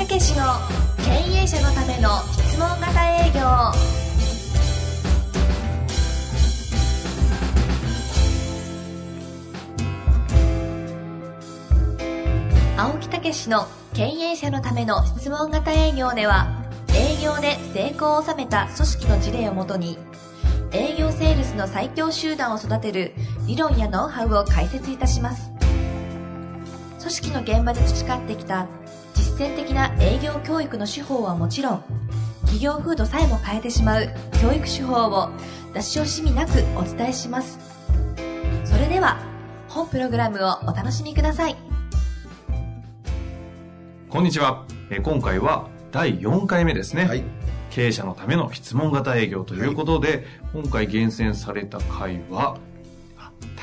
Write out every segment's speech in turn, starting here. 武史の経営者のための質問型営業。青木武史の経営者のための質問型営業では、営業で成功を収めた組織の事例をもとに、営業セールスの最強集団を育てる理論やノウハウを解説いたします。組織の現場で培ってきた実践的な営業教育の手法はもちろん、企業風土さえも変えてしまう教育手法を出し惜しみなくお伝えします。それでは本プログラムをお楽しみください。こんにちは。今回は第4回目ですね、はい、経営者のための質問型営業ということで、はい、今回厳選された回は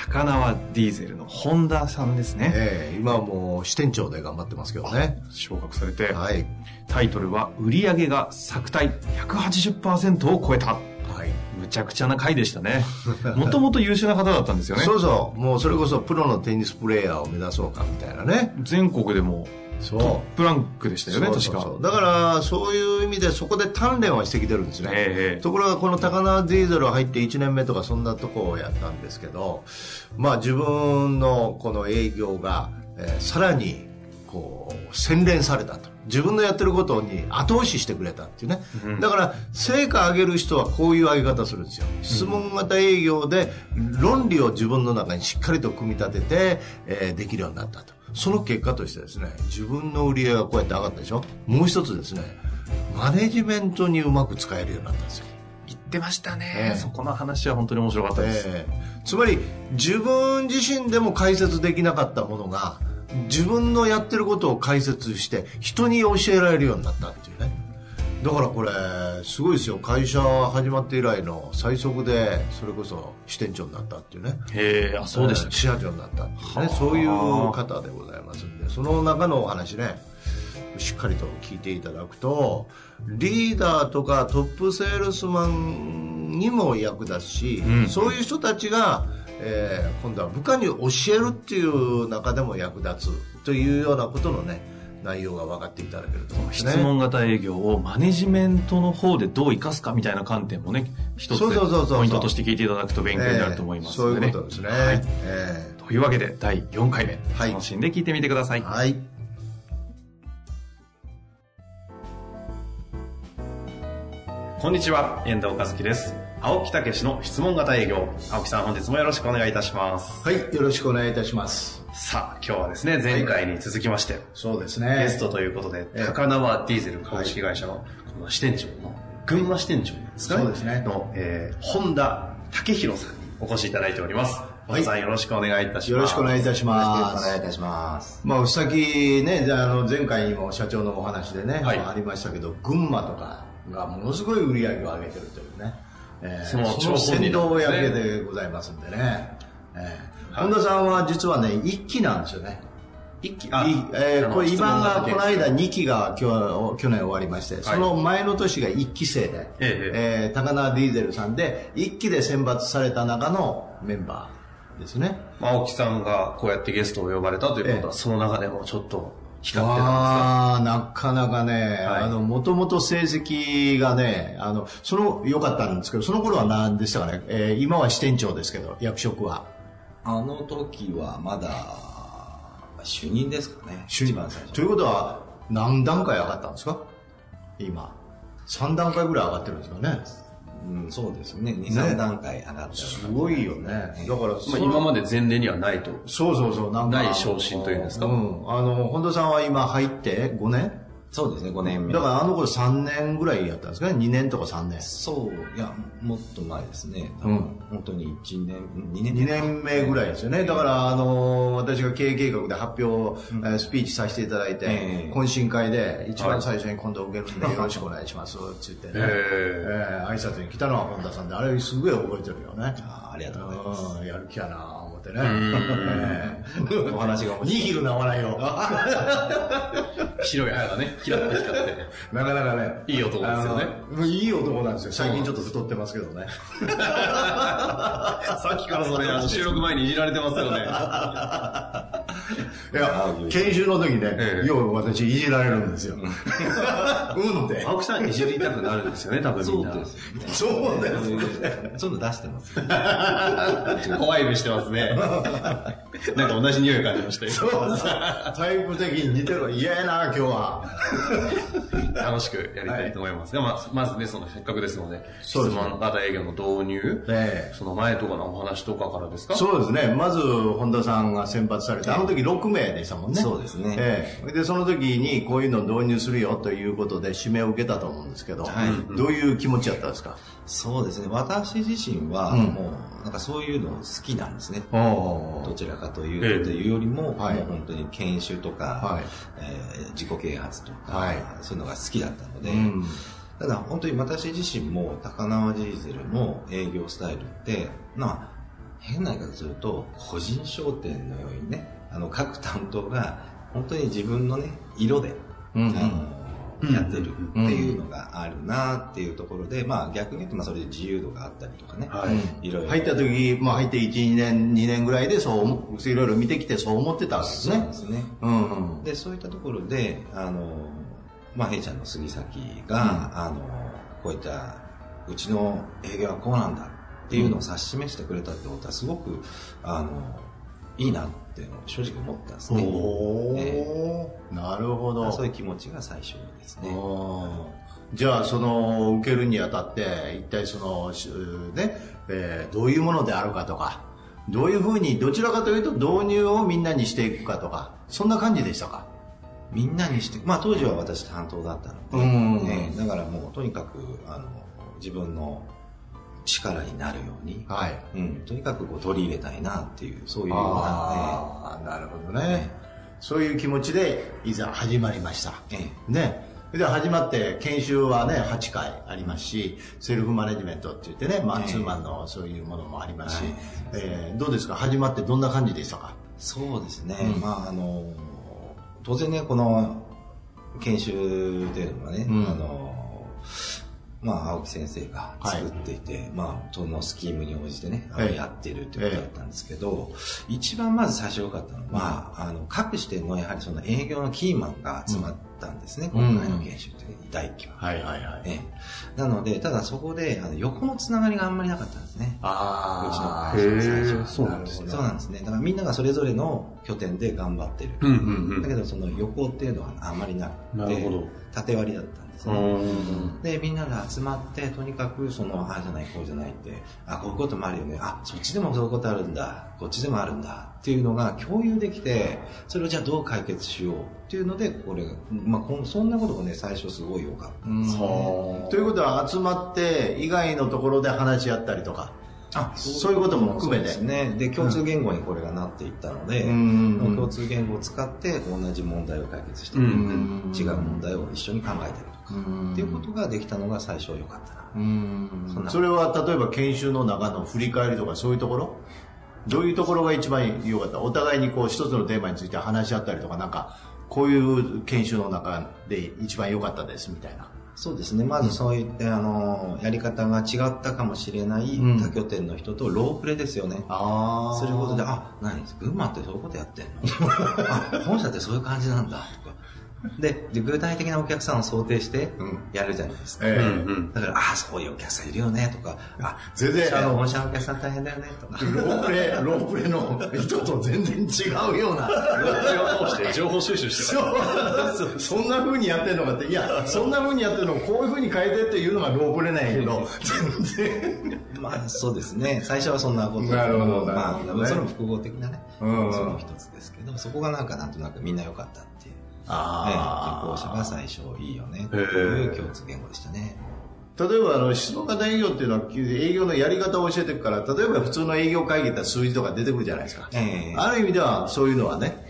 高輪ディーゼルの本田さんですね、今はもう支店長で頑張ってますけどね、昇格されて、はい、タイトルは売上が昨対 180% を超えた、はい、むちゃくちゃな回でしたね。もともと優秀な方だったんですよね。そうそう、もうそれこそプロのテニスプレーヤーを目指そうかみたいなね、全国でもそうトップランクでしたよね。そうそうそう、確かだからそういう意味でそこで鍛錬はしてきてるんですね、ところがこの高輪ディーゼル入って1年目とかそんなとこをやったんですけど、まあ自分のこの営業が、さらにこう洗練されたと、自分のやってることに後押ししてくれたっていうね、うん、だから成果上げる人はこういう上げ方するんですよ。質問型営業で論理を自分の中にしっかりと組み立てて、できるようになったと。その結果としてですね、自分の売り上げがこうやって上がったでしょ。もう一つですね、マネジメントにうまく使えるようになったんですよ。言ってましたね、そこの話は本当に面白かったです、つまり自分自身でも解説できなかったものが自分のやってることを解説して人に教えられるようになったっていうね。だからこれすごいですよ。会社始まって以来の最速でそれこそ支店長になったっていうね。へえ、あ、そうでした、支社長になったっていうね、そういう方でございますんで、その中のお話ね、しっかりと聞いていただくとリーダーとかトップセールスマンにも役立つし、うん、そういう人たちが、今度は部下に教えるっていう中でも役立つというようなことのね、内容が分かっていただけると思うんですね。質問型営業をマネジメントの方でどう生かすかみたいな観点もね、一つポイントとして聞いていただくと勉強になると思いますのでね。そういうことですね、はい、というわけで第4回目、はい、楽しんで聞いてみてください。はい、こんにちは、遠藤和樹です。青木武の質問型営業、青木さん本日もよろしくお願いいたします。はい、よろしくお願いいたします。さあ今日はですね、前回に続きまして、はい、そうですね、ゲストということで高輪ディーゼル株式会社のこの支店長の、群馬支店長ですかね、そうですねの、本田武宏さんにお越しいただいております。本田さん、よろしくお願いいたします。よろしくお願いいたします。お願いいたします。まあさっきね、前回にも社長のお話でね、はい、ありましたけど、群馬とかがものすごい売り上げを上げてるというね、その先導役でございますんでね、本田さんは実はね、1期なんですよね。1期、これ今がこの間2期が去年終わりまして、はい、その前の年が1期生で、高輪ディーゼルさんで1期で選抜された中のメンバーですね。青木さんがこうやってゲストを呼ばれたということは、その中でもちょっと光ってたんですか？なかなかね、はい、もともと成績がね、良かったんですけど、その頃は何でしたかね、今は支店長ですけど、役職は。あの時はまだ、主任ですかね。主任。ということは、何段階上がったんですか？今。3段階ぐらい上がってるんですかね。うん、そうですね。2、3段階上がった、ね。すごいよね。だから、今まで前例にはないと。そうそうそう。ない昇進というんですか。うん。本田さんは今入って5年？そうですね、5年目。だからあの頃3年ぐらいやったんですかね。2年とか3年。そう。いや、もっと前ですね。多分、うん、本当に1年、2年目。2年目ぐらいですよね。だから、私が経営計画で発表、スピーチさせていただいて、懇親会で一番最初に今度受けるんでよろしくお願いします、って言ってね、挨拶に来たのは本田さんで、あれすごい覚えてるよね。ありがとうございます。やる気やな。ってね、お話が面白い。ニヒルな笑いを。白い歯がね、キラッと光って、ね、なかなかね、いい男ですよね。いい男なんですよ。最近ちょっと太ってますけどね。さっきからそれ収録前にいじられてますよね。いや、研修の時ね、よう私いじられるんですよ。うんって。青木さんいじりたくなるんですよね、多分みんな。そうですよね。そうですね。ちょっと出してます。怖い目してますね。なんか同じ匂い感じましたよ。そうさ、タイプ的に似てる。嫌やな、今日は。楽しくやりたいと思います。でも、まずね、そのせっかくですので、質問型営業の導入、その前とかのお話とかからですか？そうですね。まず、本田さんが選抜されて、あの時6名でしたもんね。そうですね。で、その時にこういうの導入するよということで指名を受けたと思うんですけど、どういう気持ちだったんですか？そうですね。私自身は、もう、なんかそういうの好きなんですね。どちらかというよりも、本当に研修とか、自己啓発とか、そういうのが好きだったので、ただ本当に私自身も高輪ディーゼルの営業スタイルって、まあ、変な言い方すると、個人商店のようにね、各担当が本当に自分のね、色で、やってるっていうのがあるなっていうところで、まあ逆に言うと、まあそれで自由度があったりとかね、いろいろ。入った時、まあ入って1、2年、2年ぐらいでそう、いろいろ見てきてそう思ってたんですね。そうですね。で、そういったところで、まあ弊社の杉崎が、こういった、うちの営業はこうなんだっていうのを指し示してくれたってことはすごく、いいなっていうのを正直思ったんですね。なるほど。そういう気持ちが最初にですね。じゃあ、その、受けるにあたって、一体その、ね、どういうものであるかとか、どういうふうに、どちらかというと導入をみんなにしていくかとか、そんな感じでしたか？みんなにして、まあ当時は私担当だったので、だからもうとにかく、自分の、力になるように、とにかくこう取り入れたいなっていう、そういうようなね。なるほどね。そういう気持ちで、いざ始まりました。ね。で、始まって、研修はね、8回ありますし、セルフマネジメントって言ってね、マンツーマンのそういうものもありますし、どうですか？始まってどんな感じでしたか？そうですね。まあ、当然ね、この、研修っていうのはね、まあ、青木先生が作っていて、まあ、そのスキームに応じてね、やってるってことだったんですけど、一番まず最初良かったのは、各支店のやはりその営業のキーマンが集まったんですね、今回の研修という第1期は。なので、ただそこで、横のつながりがあんまりなかったんですね。うちの会社の最初。そうなんですね。そうなんですね。だからみんながそれぞれの拠点で頑張ってる。だけど、その横っていうのはあんまりなくて、縦割りだった。で、みんなが集まって、とにかく、その、ああじゃない、こうじゃないって、あ、こういうこともあるよね、あ、そっちでもそういうことあるんだ、こっちでもあるんだ、っていうのが共有できて、それをじゃあどう解決しようっていうので、これ、まあ、そんなことがね、最初すごい良かったんですね。ということは、集まって、以外のところで話し合ったりとか、そういうことも含めて。そうですね。で、共通言語にこれがなっていったので、共通言語を使って、同じ問題を解決していく、違う問題を一緒に考えていく。っていうことができたのが最初良かったな。それは例えば研修の中の振り返りとかそういうところ、どういうところが一番良かった？お互いにこう一つのテーマについて話し合ったりとか、なんかこういう研修の中で一番良かったですみたいな。そうですね。まずそういった、やり方が違ったかもしれない他拠点の人とロープレですよね。することで、あ、何？群馬ってそういうことやってんの？あ、本社ってそういう感じなんだとか。で、具体的なお客さんを想定してやるじゃないですか。だから、ああ、そういうお客さんいるよねとか、あ、全然、本社のお客さん大変だよねとか。ロープレの人と全然違うような。情報収集してる。そんな風にやってんのかって、いや、そんな風にやってるのをこういう風に変えてっていうのがロープレなんやけど、全然。まあ、そうですね。最初はそんなこと。なるほど。まあ、その複合的なね、その一つですけど、そこがなんかなんとなくみんな良かったっていう。受講者が最初いいよねという共通言語でしたね。例えば質問型営業っていうのは営業のやり方を教えていくから、例えば普通の営業会議だったら数字とか出てくるじゃないですか。ある意味ではそういうのはね、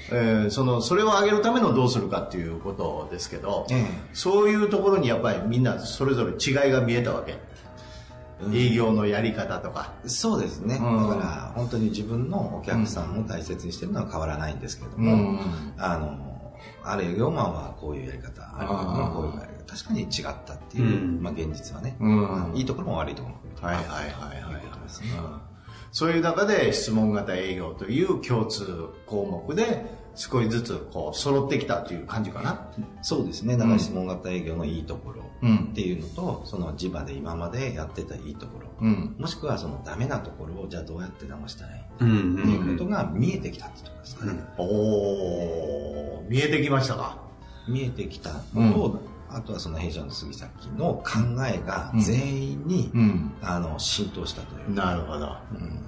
それを上げるためのどうするかっていうことですけど、そういうところにやっぱりみんなそれぞれ違いが見えたわけ。営業のやり方とか。そうですね。だから本当に自分のお客さんを大切にしてるのは変わらないんですけども、ある営業マンはこういうやり方、ある営業マンはこういうやり方、確かに違ったっていう、まあ現実はね、いいところも悪いところもあるということですね。そういう中で質問型営業という共通項目で、少しずつこう揃ってきたという感じかな。そうですね。だから質問型営業のいいところっていうのと、その地場で今までやってたいいところ、もしくはそのダメなところをじゃあどうやって直したらいいっていうことが見えてきたってところですかね。おー、見えてきましたか。見えてきたのと、あとはその弊社の杉崎の考えが全員に、浸透したという。なるほど、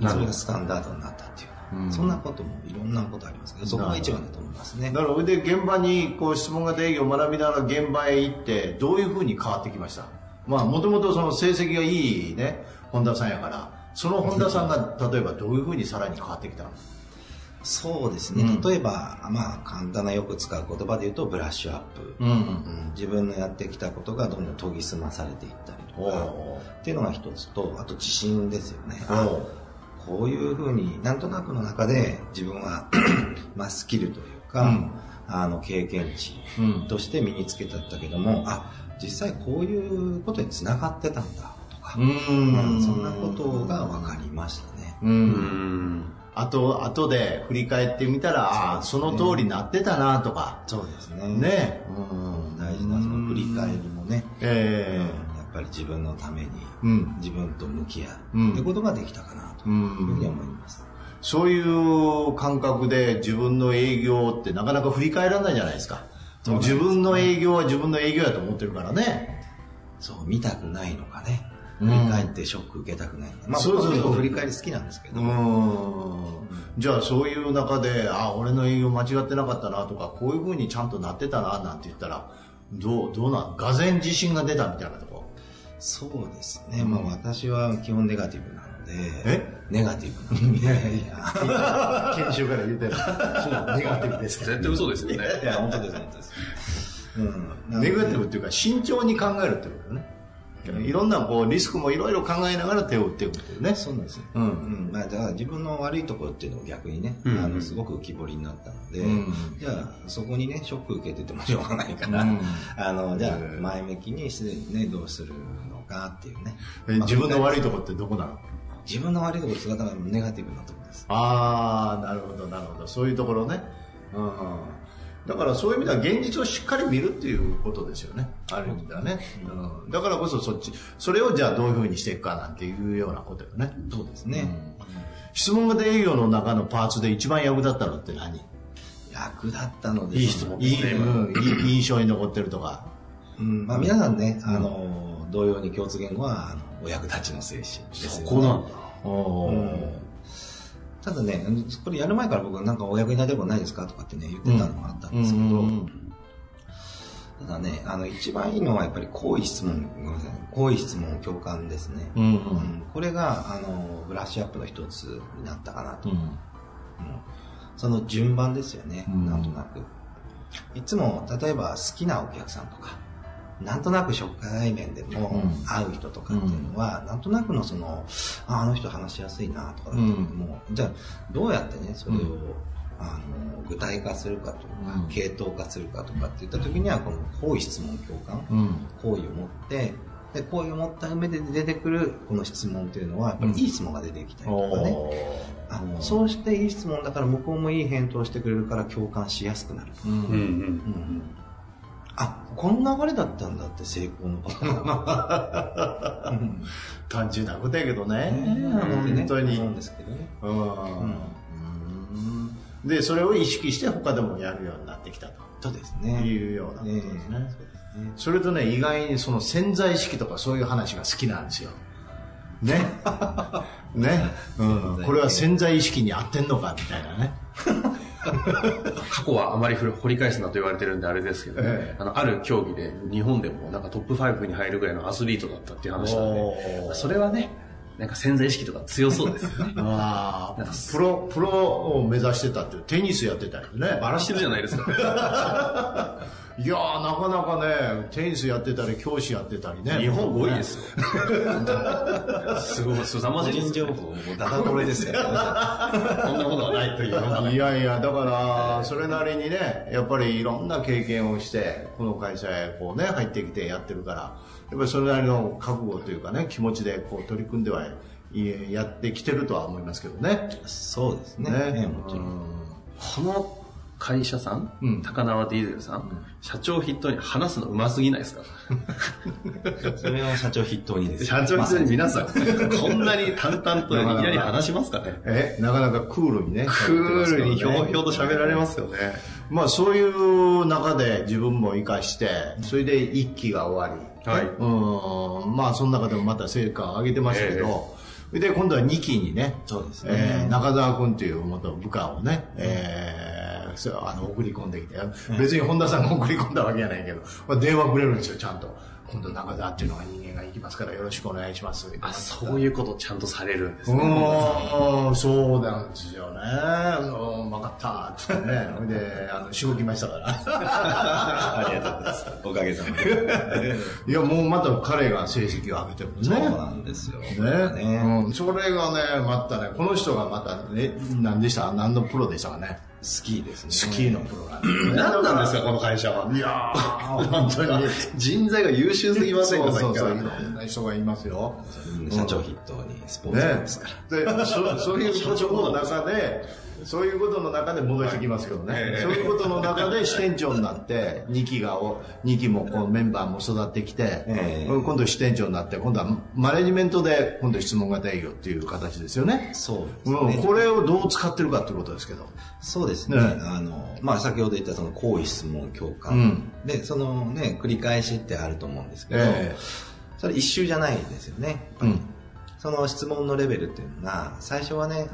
それがスタンダードになったっていう。そんなこともいろんなことありますけど、そこが一番だと思いますね。だからそれで現場にこう質問型営業を学びながら現場へ行ってどういうふうに変わってきました？まあもともとその成績がいいね本田さんやから、その本田さんが例えばどういうふうにさらに変わってきたの？そうですね、例えば、簡単なよく使う言葉で言うとブラッシュアップ、自分のやってきたことがどんどん研ぎ澄まされていったりとかっていうのが一つと、あと自信ですよね。こういうふうになんとなくの中で自分はスキルというか、経験値として身につけたんだけども、実際こういうことにつながってたんだとか、そんなことが分かりましたね。後で振り返ってみたら、その通りになってたなとか。そうですね。大事なその振り返りもね、やっぱり自分のために自分と向き合うってことができたかなというふうに思います。そういう感覚で自分の営業ってなかなか振り返らないじゃないですか。自分の営業は自分の営業やと思ってるからね。そう見たくないのかね。振り返ってショック受けたくない。そうそうそう。振り返り好きなんですけど。じゃあそういう中で、俺の営業間違ってなかったなとか、こういうふうにちゃんとなってたななんて言ったら、どうなん？がぜん自信が出たみたいなとこ。そうですね。私は基本ネガティブなので。ネガティブ。いやいや。研修から言うてる。ネガティブですから。絶対嘘ですよね。いや、本当です、本当です。ネガティブっていうか、慎重に考えるってことね。いろんなこうリスクもいろいろ考えながら手を打っていくっていうね。そうなんですよ。だから自分の悪いところっていうのを逆にね、すごく浮き彫りになったので、じゃあそこにね、ショック受けててもしょうがないから、じゃあ前向きにね、どうするのかっていうね。自分の悪いところってどこなの？自分の悪いところってだからネガティブなところです。なるほど、なるほど。そういうところね。だからそういう意味では現実をしっかり見るっていうことですよね。ある意味ではね。だからこそそれをじゃあどういうふうにしていくかなんていうようなことよね。そうですね。質問型営業の中のパーツで一番役立ったのって何？役立ったので、いい質問、印象に残ってるとか。皆さんね、同様に共通言語はお役立ちの精神ですよね。そこなんだ。ただね、これやる前から僕なんかお役に立てることないですかとかってね言ってたのがあったんですけど、ただね、一番いいのはやっぱり好意質問、ごめんなさい、好意質問、共感ですね。これがブラッシュアップの一つになったかなと。その順番ですよね。なんとなくいつも例えば好きなお客さんとか、なんとなく初対面でも会う人とかっていうのは、なんとなくのその、あの人話しやすいなとかだったけども、じゃあどうやってね、それを具体化するかとか、系統化するかとかっていった時には、この好意質問共感、好意を持って、で好意を持った上で出てくるこの質問っていうのは、やっぱりいい質問が出てきたりとかね。そうしていい質問だから向こうもいい返答してくれるから共感しやすくなる。この流れだったんだって成功のパターン。単純なことやけどね。本当に。で、それを意識して他でもやるようになってきたというようなことですね。それとね、意外にその潜在意識とかそういう話が好きなんですよ。ね。ね。これは潜在意識に合ってんのかみたいなね。過去はあまり掘り返すなと言われてるんであれですけど、ある競技で日本でもなんかトップ5に入るぐらいのアスリートだったっていう話なので、それはね、なんか潜在意識とか強そうですよね。プロを目指してたって、テニスやってたりね。バラしてるじゃないですか。いやー、なかなかね、テニスやってたり、教師やってたりね。日本多いですよ。すごい、すさまじい。個人情報、ダダ漏れですよ。そんなことはないという。いやいや、だから、それなりにね、やっぱりいろんな経験をして、この会社へこうね、入ってきてやってるから、やっぱりそれなりの覚悟というかね、気持ちでこう取り組んではやってきてるとは思いますけどね。そうですね。もちろん。この会社さん、うん、高輪ディーゼルさん、うん、社長筆頭に話すのうますぎないですか？それは社長筆頭にです。社長筆頭に皆さん、こんなに淡々といきなり話しますかね？え、なかなかクールにね。クールにひょうひょうと喋られますよね。まあそういう中で自分も活かして、それで一期が終わり。はい。まあその中でもまた成果を上げてましたけど、で今度は2期にね、そうですね、中澤君という元部下をね、送り込んできて、別に本田さんが送り込んだわけじゃないけど、まあ、電話くれるんですよ、ちゃんと。今度中澤っていうのが人間が行きますからよろしくお願いします。あ、そういうことちゃんとされるんですね。そうなんですよね。うまかったっつってね。で、しごきましたから。ありがとうございます。おかげさまで。いや、もうまた彼が成績を上げてるんですね。そうなんですよ。ね。うん。それがね、またね、この人がまたね、何でした？何のプロでしたかね。スキーですね。スキーのプロなんですね。何なんですか、この会社は。いやー、本当に人材が優秀すぎませんか？そうそう、いろんな人がいますよ。社長筆頭にスポーツですから。そういうことの中で、そういうことの中で戻してきますけどね。そういうことの中で支店長になって、2期もこのメンバーも育ってきて、今度支店長になって、今度はマネジメントで、今度質問型営業っていう形ですよね。そうですね。これをどう使ってるかってことですけど。そうですね。まあ先ほど言ったその行為質問強化。で、そのね、繰り返しってあると思うんですけど、それ一周じゃないですよね。その質問のレベルっていうのが、最初はね、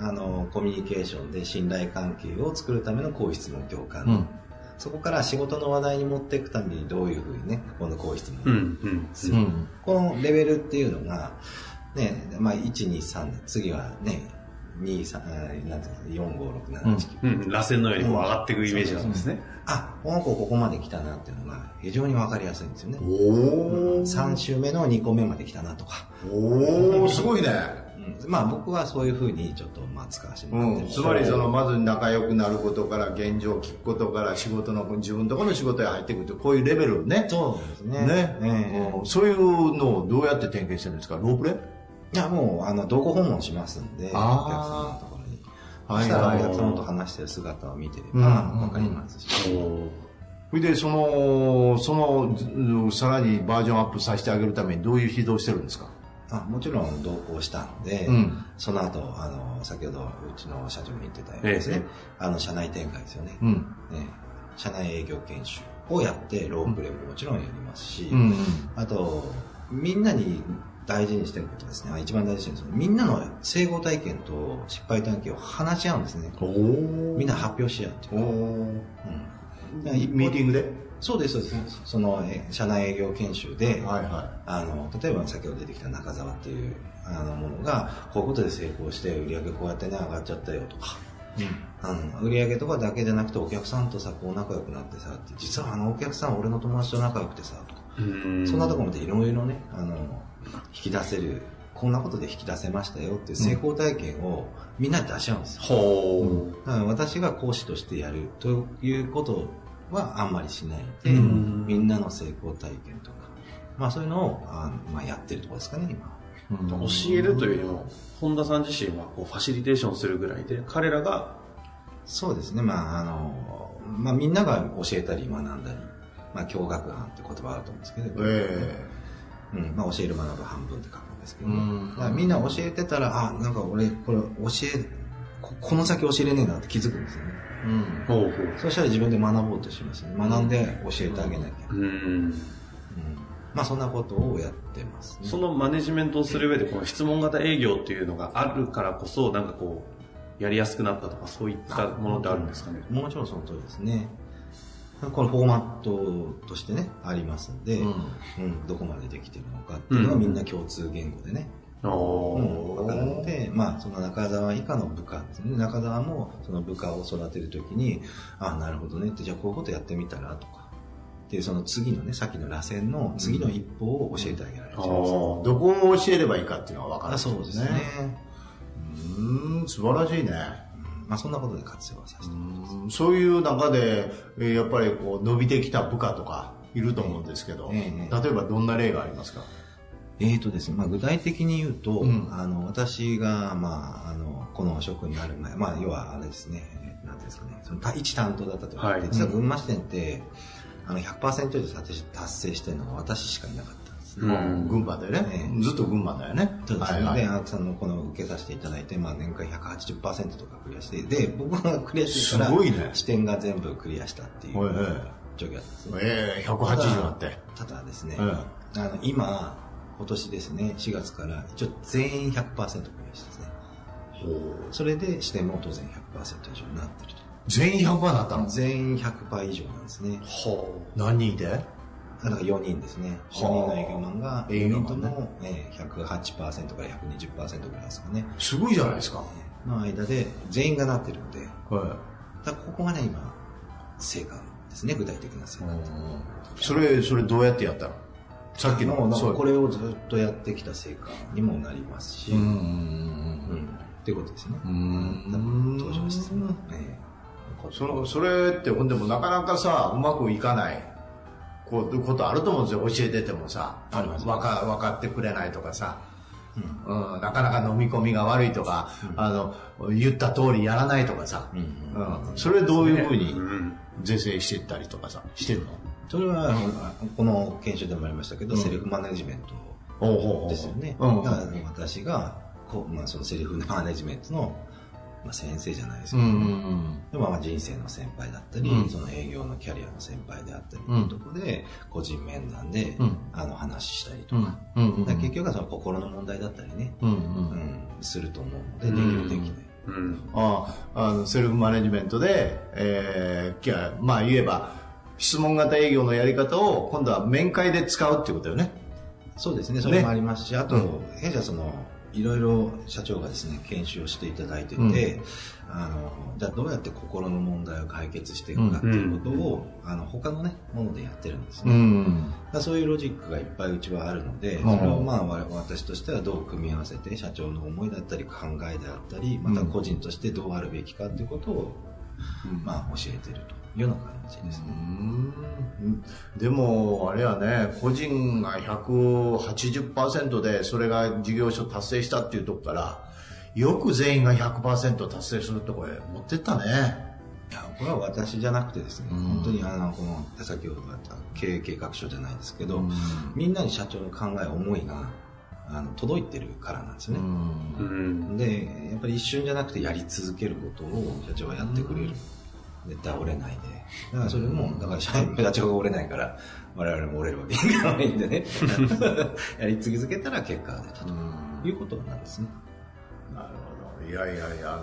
コミュニケーションで信頼関係を作るための行為質問強化、そこから仕事の話題に持っていくためにどういうふうにね、この行為質問する、このレベルっていうのが、ね、まあ、1、2、3、次はね、2、3、なんていうの、4、5、6、7、8、9。螺旋のようにこう上がっていくイメージなんですね。あ、この子ここまで来たなっていうのが非常にわかりやすいんですよね。3週目の2個目まで来たなとか。すごいね。まあ僕はそういうふうにちょっとまあ使わせてもらってます。つまりそのまず仲良くなることから現状を聞くことから仕事の自分のところの仕事へ入っていくとこういうレベルね。そうですね。ね。そういうのをどうやって点検してるんですか？ロープレイ？いや、もう、同行訪問しますんで、お客様のところに。そしたら、お客様と話してる姿を見てれば、わかりますし。それで、さらにバージョンアップさせてあげるために、どういう指導してるんですか？あ、もちろん同行したんで、その後、先ほど、うちの社長に言ってたようにですね、社内展開ですよね。社内営業研修をやって、ロープレイももちろんやりますし、あと、みんなに、大事にしてることですね。一番大事にしてるのはみんなの成功体験と失敗体験を話し合うんですね。みんな発表し合うっていう。ミーティングで？そうです、そうです。その社内営業研修で、例えば先ほど出てきた中澤っていうものが、こういうことで成功して売り上げこうやってね上がっちゃったよとか。売り上げとかだけじゃなくてお客さんとさ、こう仲良くなってさ、実はお客さん俺の友達と仲良くてさ、とか。そんなところまでいろいろね、引き出せる、こんなことで引き出せましたよっていう成功体験をみんなで出し合うんですよ。だから私が講師としてやるということはあんまりしないで、みんなの成功体験とか、まあそういうのをやってるところですかね、今。教えるというよりも、本田さん自身はこうファシリテーションするぐらいで、彼らが。そうですね、まあみんなが教えたり学んだり、まあ教学班って言葉あると思うんですけど、まあ教える学ぶ半分って書くんですけど、みんな教えてたら、あ、なんか俺これ教え、この先教えれねえなって気づくんですよね。そうしたら自分で学ぼうとしますね。学んで教えてあげなきゃ。まあそんなことをやってますね。そのマネジメントをする上で、この質問型営業っていうのがあるからこそ、なんかこう、やりやすくなったとか、そういったものってあるんですかね。もちろんその通りですね。このフォーマットとしてね、ありますんで、どこまでできてるのかっていうのはみんな共通言語でね、分かるので、まあその中澤以下の部下っていうね、中澤もその部下を育てるときに、あ、なるほどねって、じゃあこういうことやってみたらとか、で、その次のね、さっきの螺旋の次の一歩を教えてあげられるじゃないですか。どこを教えればいいかっていうのは分かる。そうですね。素晴らしいね。まあそんなことで活用はさせてもらいます。そういう中で、やっぱりこう伸びてきた部下とかいると思うんですけど、例えばどんな例がありますか？ですね、まあ、具体的に言うと、私が、この職になる前、まあ、要はあれですね、なんですかね、その一担当だったとか、はい、実は群馬支店って、100% 以上達成してるのが私しかいなかった。うん、群馬だよね、ずっと群馬だよね。そうですね。はいはい、で、あーちゃんのこの受けさせていただいて、まあ、年間 180% とかクリアして、で、僕がクリアしてから、すごいね、視点が全部クリアしたっていう状況だったんですね。180あって。ただですね、今年ですね、4月から一応全員 100% クリアしてですね。それで視点も当然 100% 以上になってると。全員 100% だったの？全員100倍以上なんですね。ほう。何人で？だから4人ですね。4人の営業マンが、4人とも 108% から 120% ぐらいですかね。すごいじゃないですか。の間で全員がなってるので、はい、だここがね、今、成果ですね、具体的な成果。それどうやってやったの？さっきの、これをずっとやってきた成果にもなりますし、っていうことですね。登場してね。それって、ほんでもなかなかさ、うまくいかない。こういうことあると思うんですよ。教えててもさ、分かってくれないとかさ、うんうん、なかなか飲み込みが悪いとか、うん、言った通りやらないとかさ、それどういうふうに是正していったりとかさ、してるの？それは、この研修でもありましたけど、セルフマネジメントですよね。だから私がそのセルフマネジメントの先生じゃないですけど、人生の先輩だったり、その営業のキャリアの先輩であったりというところで、個人面談で話したりとか、結局はその心の問題だったりね、すると思うので、できるできない。セルフマネジメントで、まあ言えば、質問型営業のやり方を今度は面会で使うっていうことよね。そうですね、それもありますし、あと、弊社いろいろ社長がですね、研修をしていただいてて、じゃあどうやって心の問題を解決していくかっていうことを、他のね、ものでやってるんですね。そういうロジックがいっぱいうちはあるので、それをまあ私としてはどう組み合わせて、社長の思いだったり考えであったり、また個人としてどうあるべきかっていうことを、まあ教えてるというような感じですね。でもあれはね、個人が 180% でそれが事業所達成したっていうとこからよく全員が 100% 達成するとこへ持ってったね。いや、これは私じゃなくてですね、本当にこの先ほどあった経営計画書じゃないですけど、みんなに社長の考え思いが届いてるからなんですよね。で、やっぱり一瞬じゃなくてやり続けることを社長はやってくれる。で、折れないで。だからそれも、社長が折れないから、我々も折れるわけにいかないんでね。やり続けたら結果が出たということなんですね。なるほど。いや、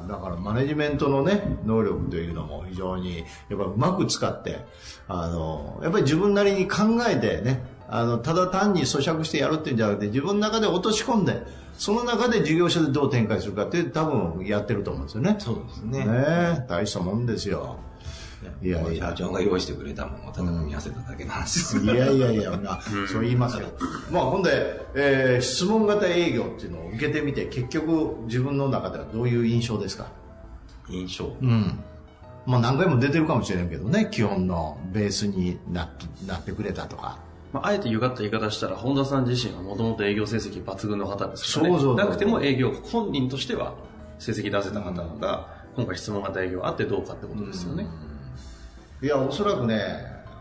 だからマネジメントのね、能力というのも非常に、やっぱうまく使って、やっぱり自分なりに考えてね、ただ単に咀嚼してやるっていうんじゃなくて、自分の中で落とし込んで、その中で事業所でどう展開するかって多分やってると思うんですよね。そうですね。大したもんですよ。いや、社長が用意してくれたものをただ組み合わせただけの話です。そう言いますよ。まあ、ほんで、質問型営業っていうのを受けてみて、結局自分の中ではどういう印象ですか？印象。まあ、何回も出てるかもしれないけどね、基本のベースになってくれたとか。あえてゆがった言い方したら、本田さん自身はもともと営業成績抜群の方ですからね。なくても営業、本人としては成績出せた方が、今回質問型営業あってどうかってことですよね。いや、おそらくね、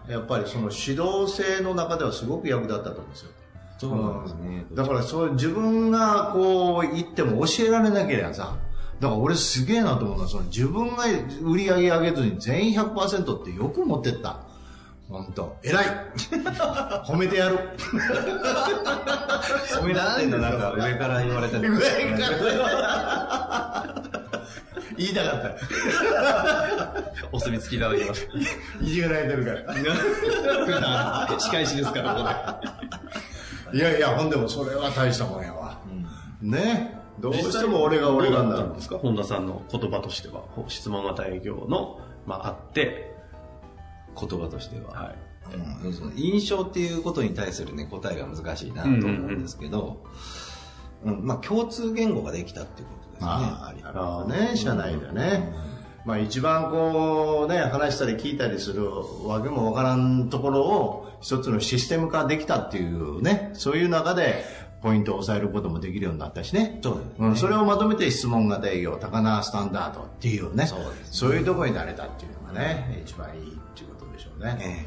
やっぱりその指導性の中ではすごく役立ったと思うんですよ。そうなんですね。だから自分がこう言っても教えられなければさ、だから俺すげえなと思うのは、自分が売り上げ上げずに全員 100% ってよく持ってった。本当偉い褒めてやる褒められてんの、なんか上から言われたり上から言いたかったお墨付きいただきましたいじめられてるから仕返しですからいやほんでもそれは大したもんやわね。どうしても俺がなるんですか？本田さんの言葉としては、質問型営業のあって言葉としては、印象っていうことに対するね、答えが難しいなと思うんですけど、まあ共通言語ができたっていうことですね。ありますね、社内でね。まあ一番こうね、話したり聞いたりするわけもわからんところを一つのシステム化できたっていうね、そういう中でポイントを抑えることもできるようになったしね。そうですね、うん、それをまとめて質問型営業、高輪スタンダードっていうね、そうですね、そういうところに慣れたっていうのがね、一番いいっていうことでしょうね。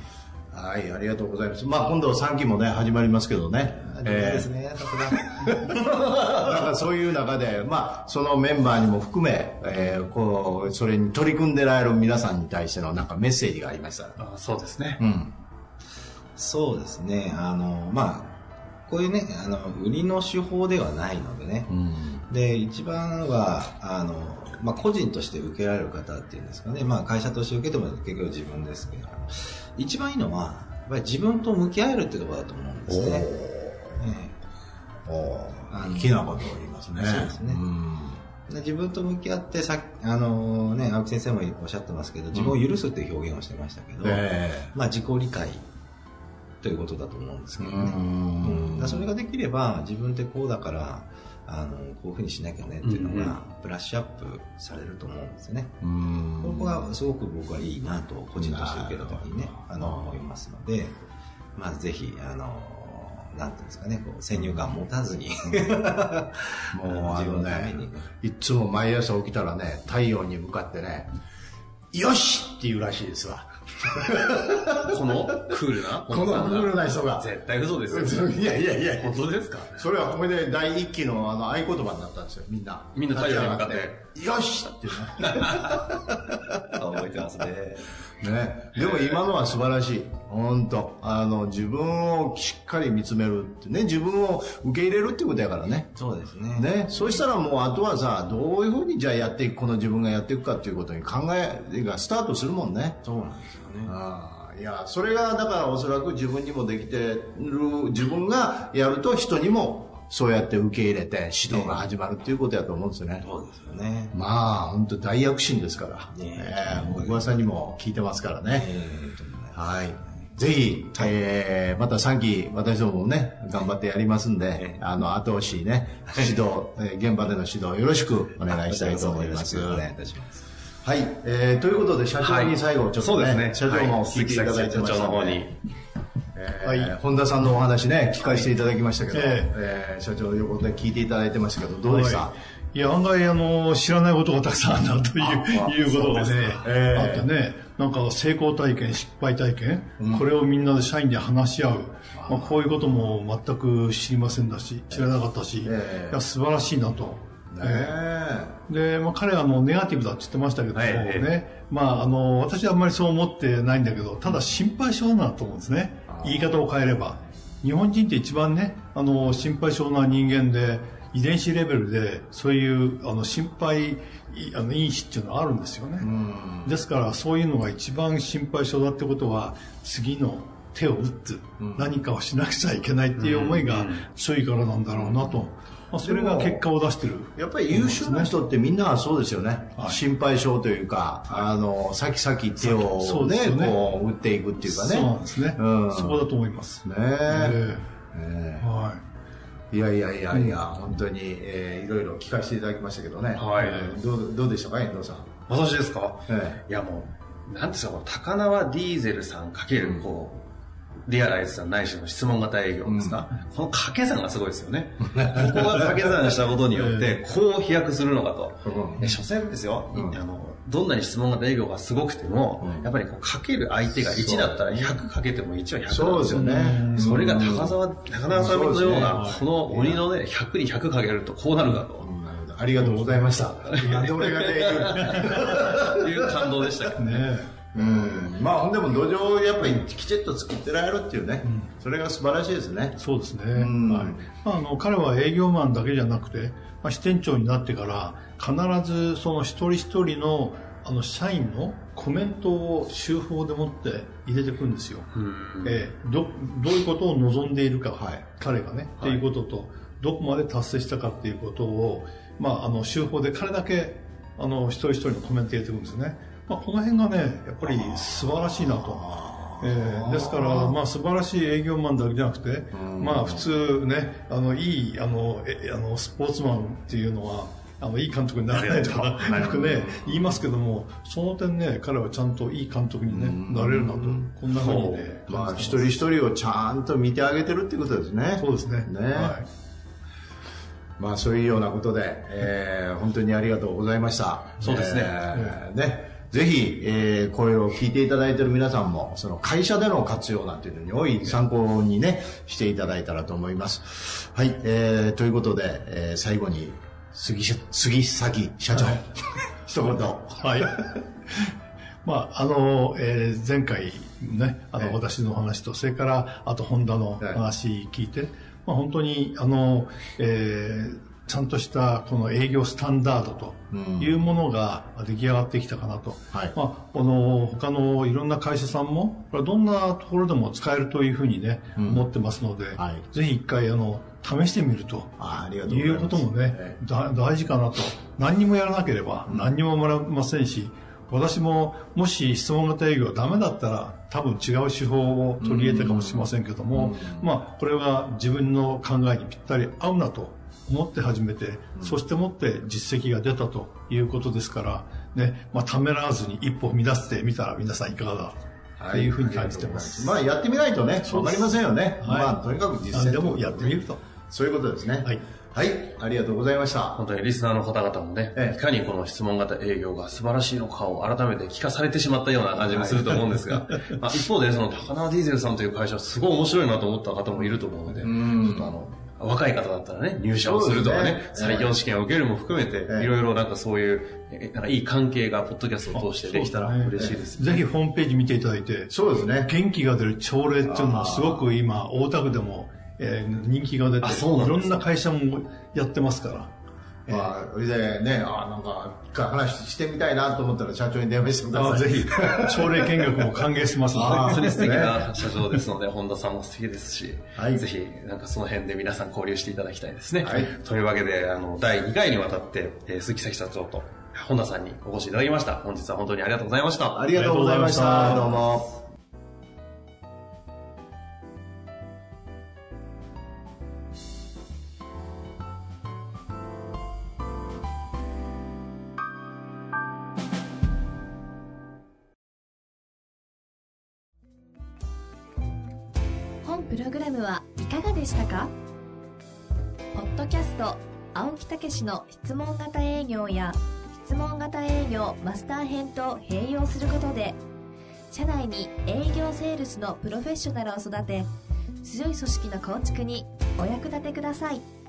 はい、ありがとうございます。まあ今度3期もね始まりますけどね、ですね、なんかそういう中で、まあ、そのメンバーにも含め、こうそれに取り組んでられる皆さんに対してのなんかメッセージがありましたら。あ、そうですね、うん、そうですね、まあこういうね、売りの手法ではないのでね、うん、で一番はまあ、個人として受けられる方っていうんですかね、まあ、会社として受けても結局自分ですけど、一番いいのはやっぱり自分と向き合えるってところだと思うんですね。大きなことを言いますね。そうですね、うん、で自分と向き合ってさ、ね、青木先生もおっしゃってますけど、自分を許すっていう表現をしてましたけど、まあ、自己理解ということだと思うんですけどね。うん、だそれができれば、自分ってこうだからこういうふうにしなきゃねっていうのがブラッシュアップされると思うんですよね。ここがすごく僕はいいなと個人として受けた時にね、思いますので、まあ、ぜひなんていうんですかね、こう先入観持たずにもう自分のために、いつも毎朝起きたらね、太陽に向かってね、よしっていうらしいですわ。このクールな、このクールな人が。絶対嘘ですよ。いやいやいや、本当ですか。それはこれで第1期の合言葉になったんですよ。みんな太陽に向かってよしっていう覚えてますね。ね、でも今のは素晴らしい。本当、自分をしっかり見つめるってね、自分を受け入れるってことやからね。そうですね。ね、そうしたらもうあとはさ、どういうふうにじゃあやっていく、この自分がやっていくかっていうことに考えがスタートするもんね。そうなんですよね。あ、いや、それがだからおそらく自分にもできてる、自分がやると人にも。そうやって受け入れて指導が始まるっていうことやと思うんですよね。そうですよね。まあ本当大躍進ですから。噂にも聞いてますからね。はい。ぜひ、また3期私どももね頑張ってやりますんで、後押しね、指導、現場での指導よろしくお願いしたいと思います。よろしくお願いいたします。はい。ということで社長に最後ちょっとね、社長も聞いていただいてましたね。はい、本田さんのお話ね聞かせていただきましたけど、社長の横で聞いていただいてましたけど、どうでした？いや、案外知らないことがたくさんあるなということがね、あってね、なんか成功体験、失敗体験、これをみんなで社員で話し合う、まあ、こういうことも全く知りませんだし、知らなかったし、いや素晴らしいなと。で、まあ、彼はもうネガティブだって言ってましたけどもね、まあ私はあんまりそう思ってないんだけど、ただ心配性だなと思うんですね。言い方を変えれば、日本人って一番ね、心配性な人間で、遺伝子レベルでそういう心配因子っていうのはあるんですよね。ですからそういうのが一番心配性だってことは、次の手を打つ、何かをしなくちゃいけないっていう思いが周囲からなんだろうなと。それが結果を出してる。やっぱり優秀な人ってみんなそうですよね。心配性というか、先々手をね、こう打っていくっていうかね。そうですね。そこだと思います。ねえ。はい。いやいやいやいや、本当にいろいろ聞かせていただきましたけどね。はい。どうでしたか、遠藤さん。私ですか。いやもう、なんですか、高輪ディーゼルさんかけるこう。リアライズさんないしの質問型営業ですか、この掛け算がすごいですよね。ここが掛け算したことによってこう飛躍するのかと、所詮ですよ、どんなに質問型営業がすごくても、やっぱりこう掛ける相手が1だったら100かけても1は100なんですよね。それが高輪さんのようなこの鬼のね、100に100かけるとこうなるかと。ありがとうございました。なんで俺がねという感動でしたけどね。まあでも土壌をやっぱりきちっと作ってられるっていうね、それが素晴らしいですね。そうですね。彼は営業マンだけじゃなくて、まあ、支店長になってから必ずその一人一人の社員のコメントを手法でもって入れていくんですよ。どういうことを望んでいるか、彼がね、っていうことと、どこまで達成したかっていうことを、まあ、手法で彼だけ一人一人のコメント入れていくんですよね。この辺がね、やっぱり素晴らしいなと。ですから、まあ、素晴らしい営業マンだけじゃなくて、まあ、普通ね、いいスポーツマンっていうのは、いい監督になれないとかよくね言いますけども、その点ね、彼はちゃんといい監督に、ね、なれるなと、こんなふうにね、まあ、一人一人をちゃんと見てあげてるってことですね。そうですね。まあそういうようなことで、本当にありがとうございました。そうですね。ぜひ、声を聞いていただいている皆さんも、その会社での活用なんていうのに多い参考にね、していただいたらと思います。はい、ということで、最後に杉崎社長、一言。はい。まあ、前回ね、私の話と、それから、あと、ホンダの話聞いて、まあ、本当に、ちゃんとしたこの営業スタンダードというものが出来上がってきたかなと、はいまあ、この他のいろんな会社さんもこれどんなところでも使えるというふうにね、思ってますので、はい、ぜひ一回試してみるということもね大事かなと。何にもやらなければ何にももらえませんし、私ももし質問型営業がダメだったら多分違う手法を取り入れたかもしれませんけども、まあこれは自分の考えにぴったり合うなと思って始めて、そしてもって実績が出たということですから、ねまあ、ためらわずに一歩踏み出してみたら皆さんいかがだというふうに感じてます。はい、まあやってみないとね、わかりませんよね。はい、まあとにかく実践でもやってみると、そういうことですね。はいはい、ありがとうございました。本当にリスナーの方々もね、いかにこの質問型営業が素晴らしいのかを改めて聞かされてしまったような感じもすると思うんですが、まあ、一方でその高輪ディーゼルさんという会社はすごい面白いなと思った方もいると思うので、ちょっと若い方だったらね、入社をするとかね、採用試験を受けるも含めて、いろいろなんかそういう、なんかいい関係がポッドキャストを通してできたら嬉しいですね。ぜひホームページ見ていただいて、そうですね。元気が出る朝礼っていうのはすごく今、大田区でも人気が出て、いろんな会社もやってますから。まあ、それでね、なんか、一回話してみたいなと思ったら社長に電話してください。ぜひ、朝礼見学も歓迎しますので。本当に素敵な社長ですので、本田さんも素敵ですし、はい、ぜひ、なんかその辺で皆さん交流していただきたいですね。はい、というわけで、第2回にわたって、杉崎社長と本田さんにお越しいただきました。本日は本当にありがとうございました。ありがとうございました。どうも。プログラムはいかがでしたか？ポッドキャスト青木毅の質問型営業や質問型営業マスター編と併用することで、社内に営業セールスのプロフェッショナルを育て、強い組織の構築にお役立てください。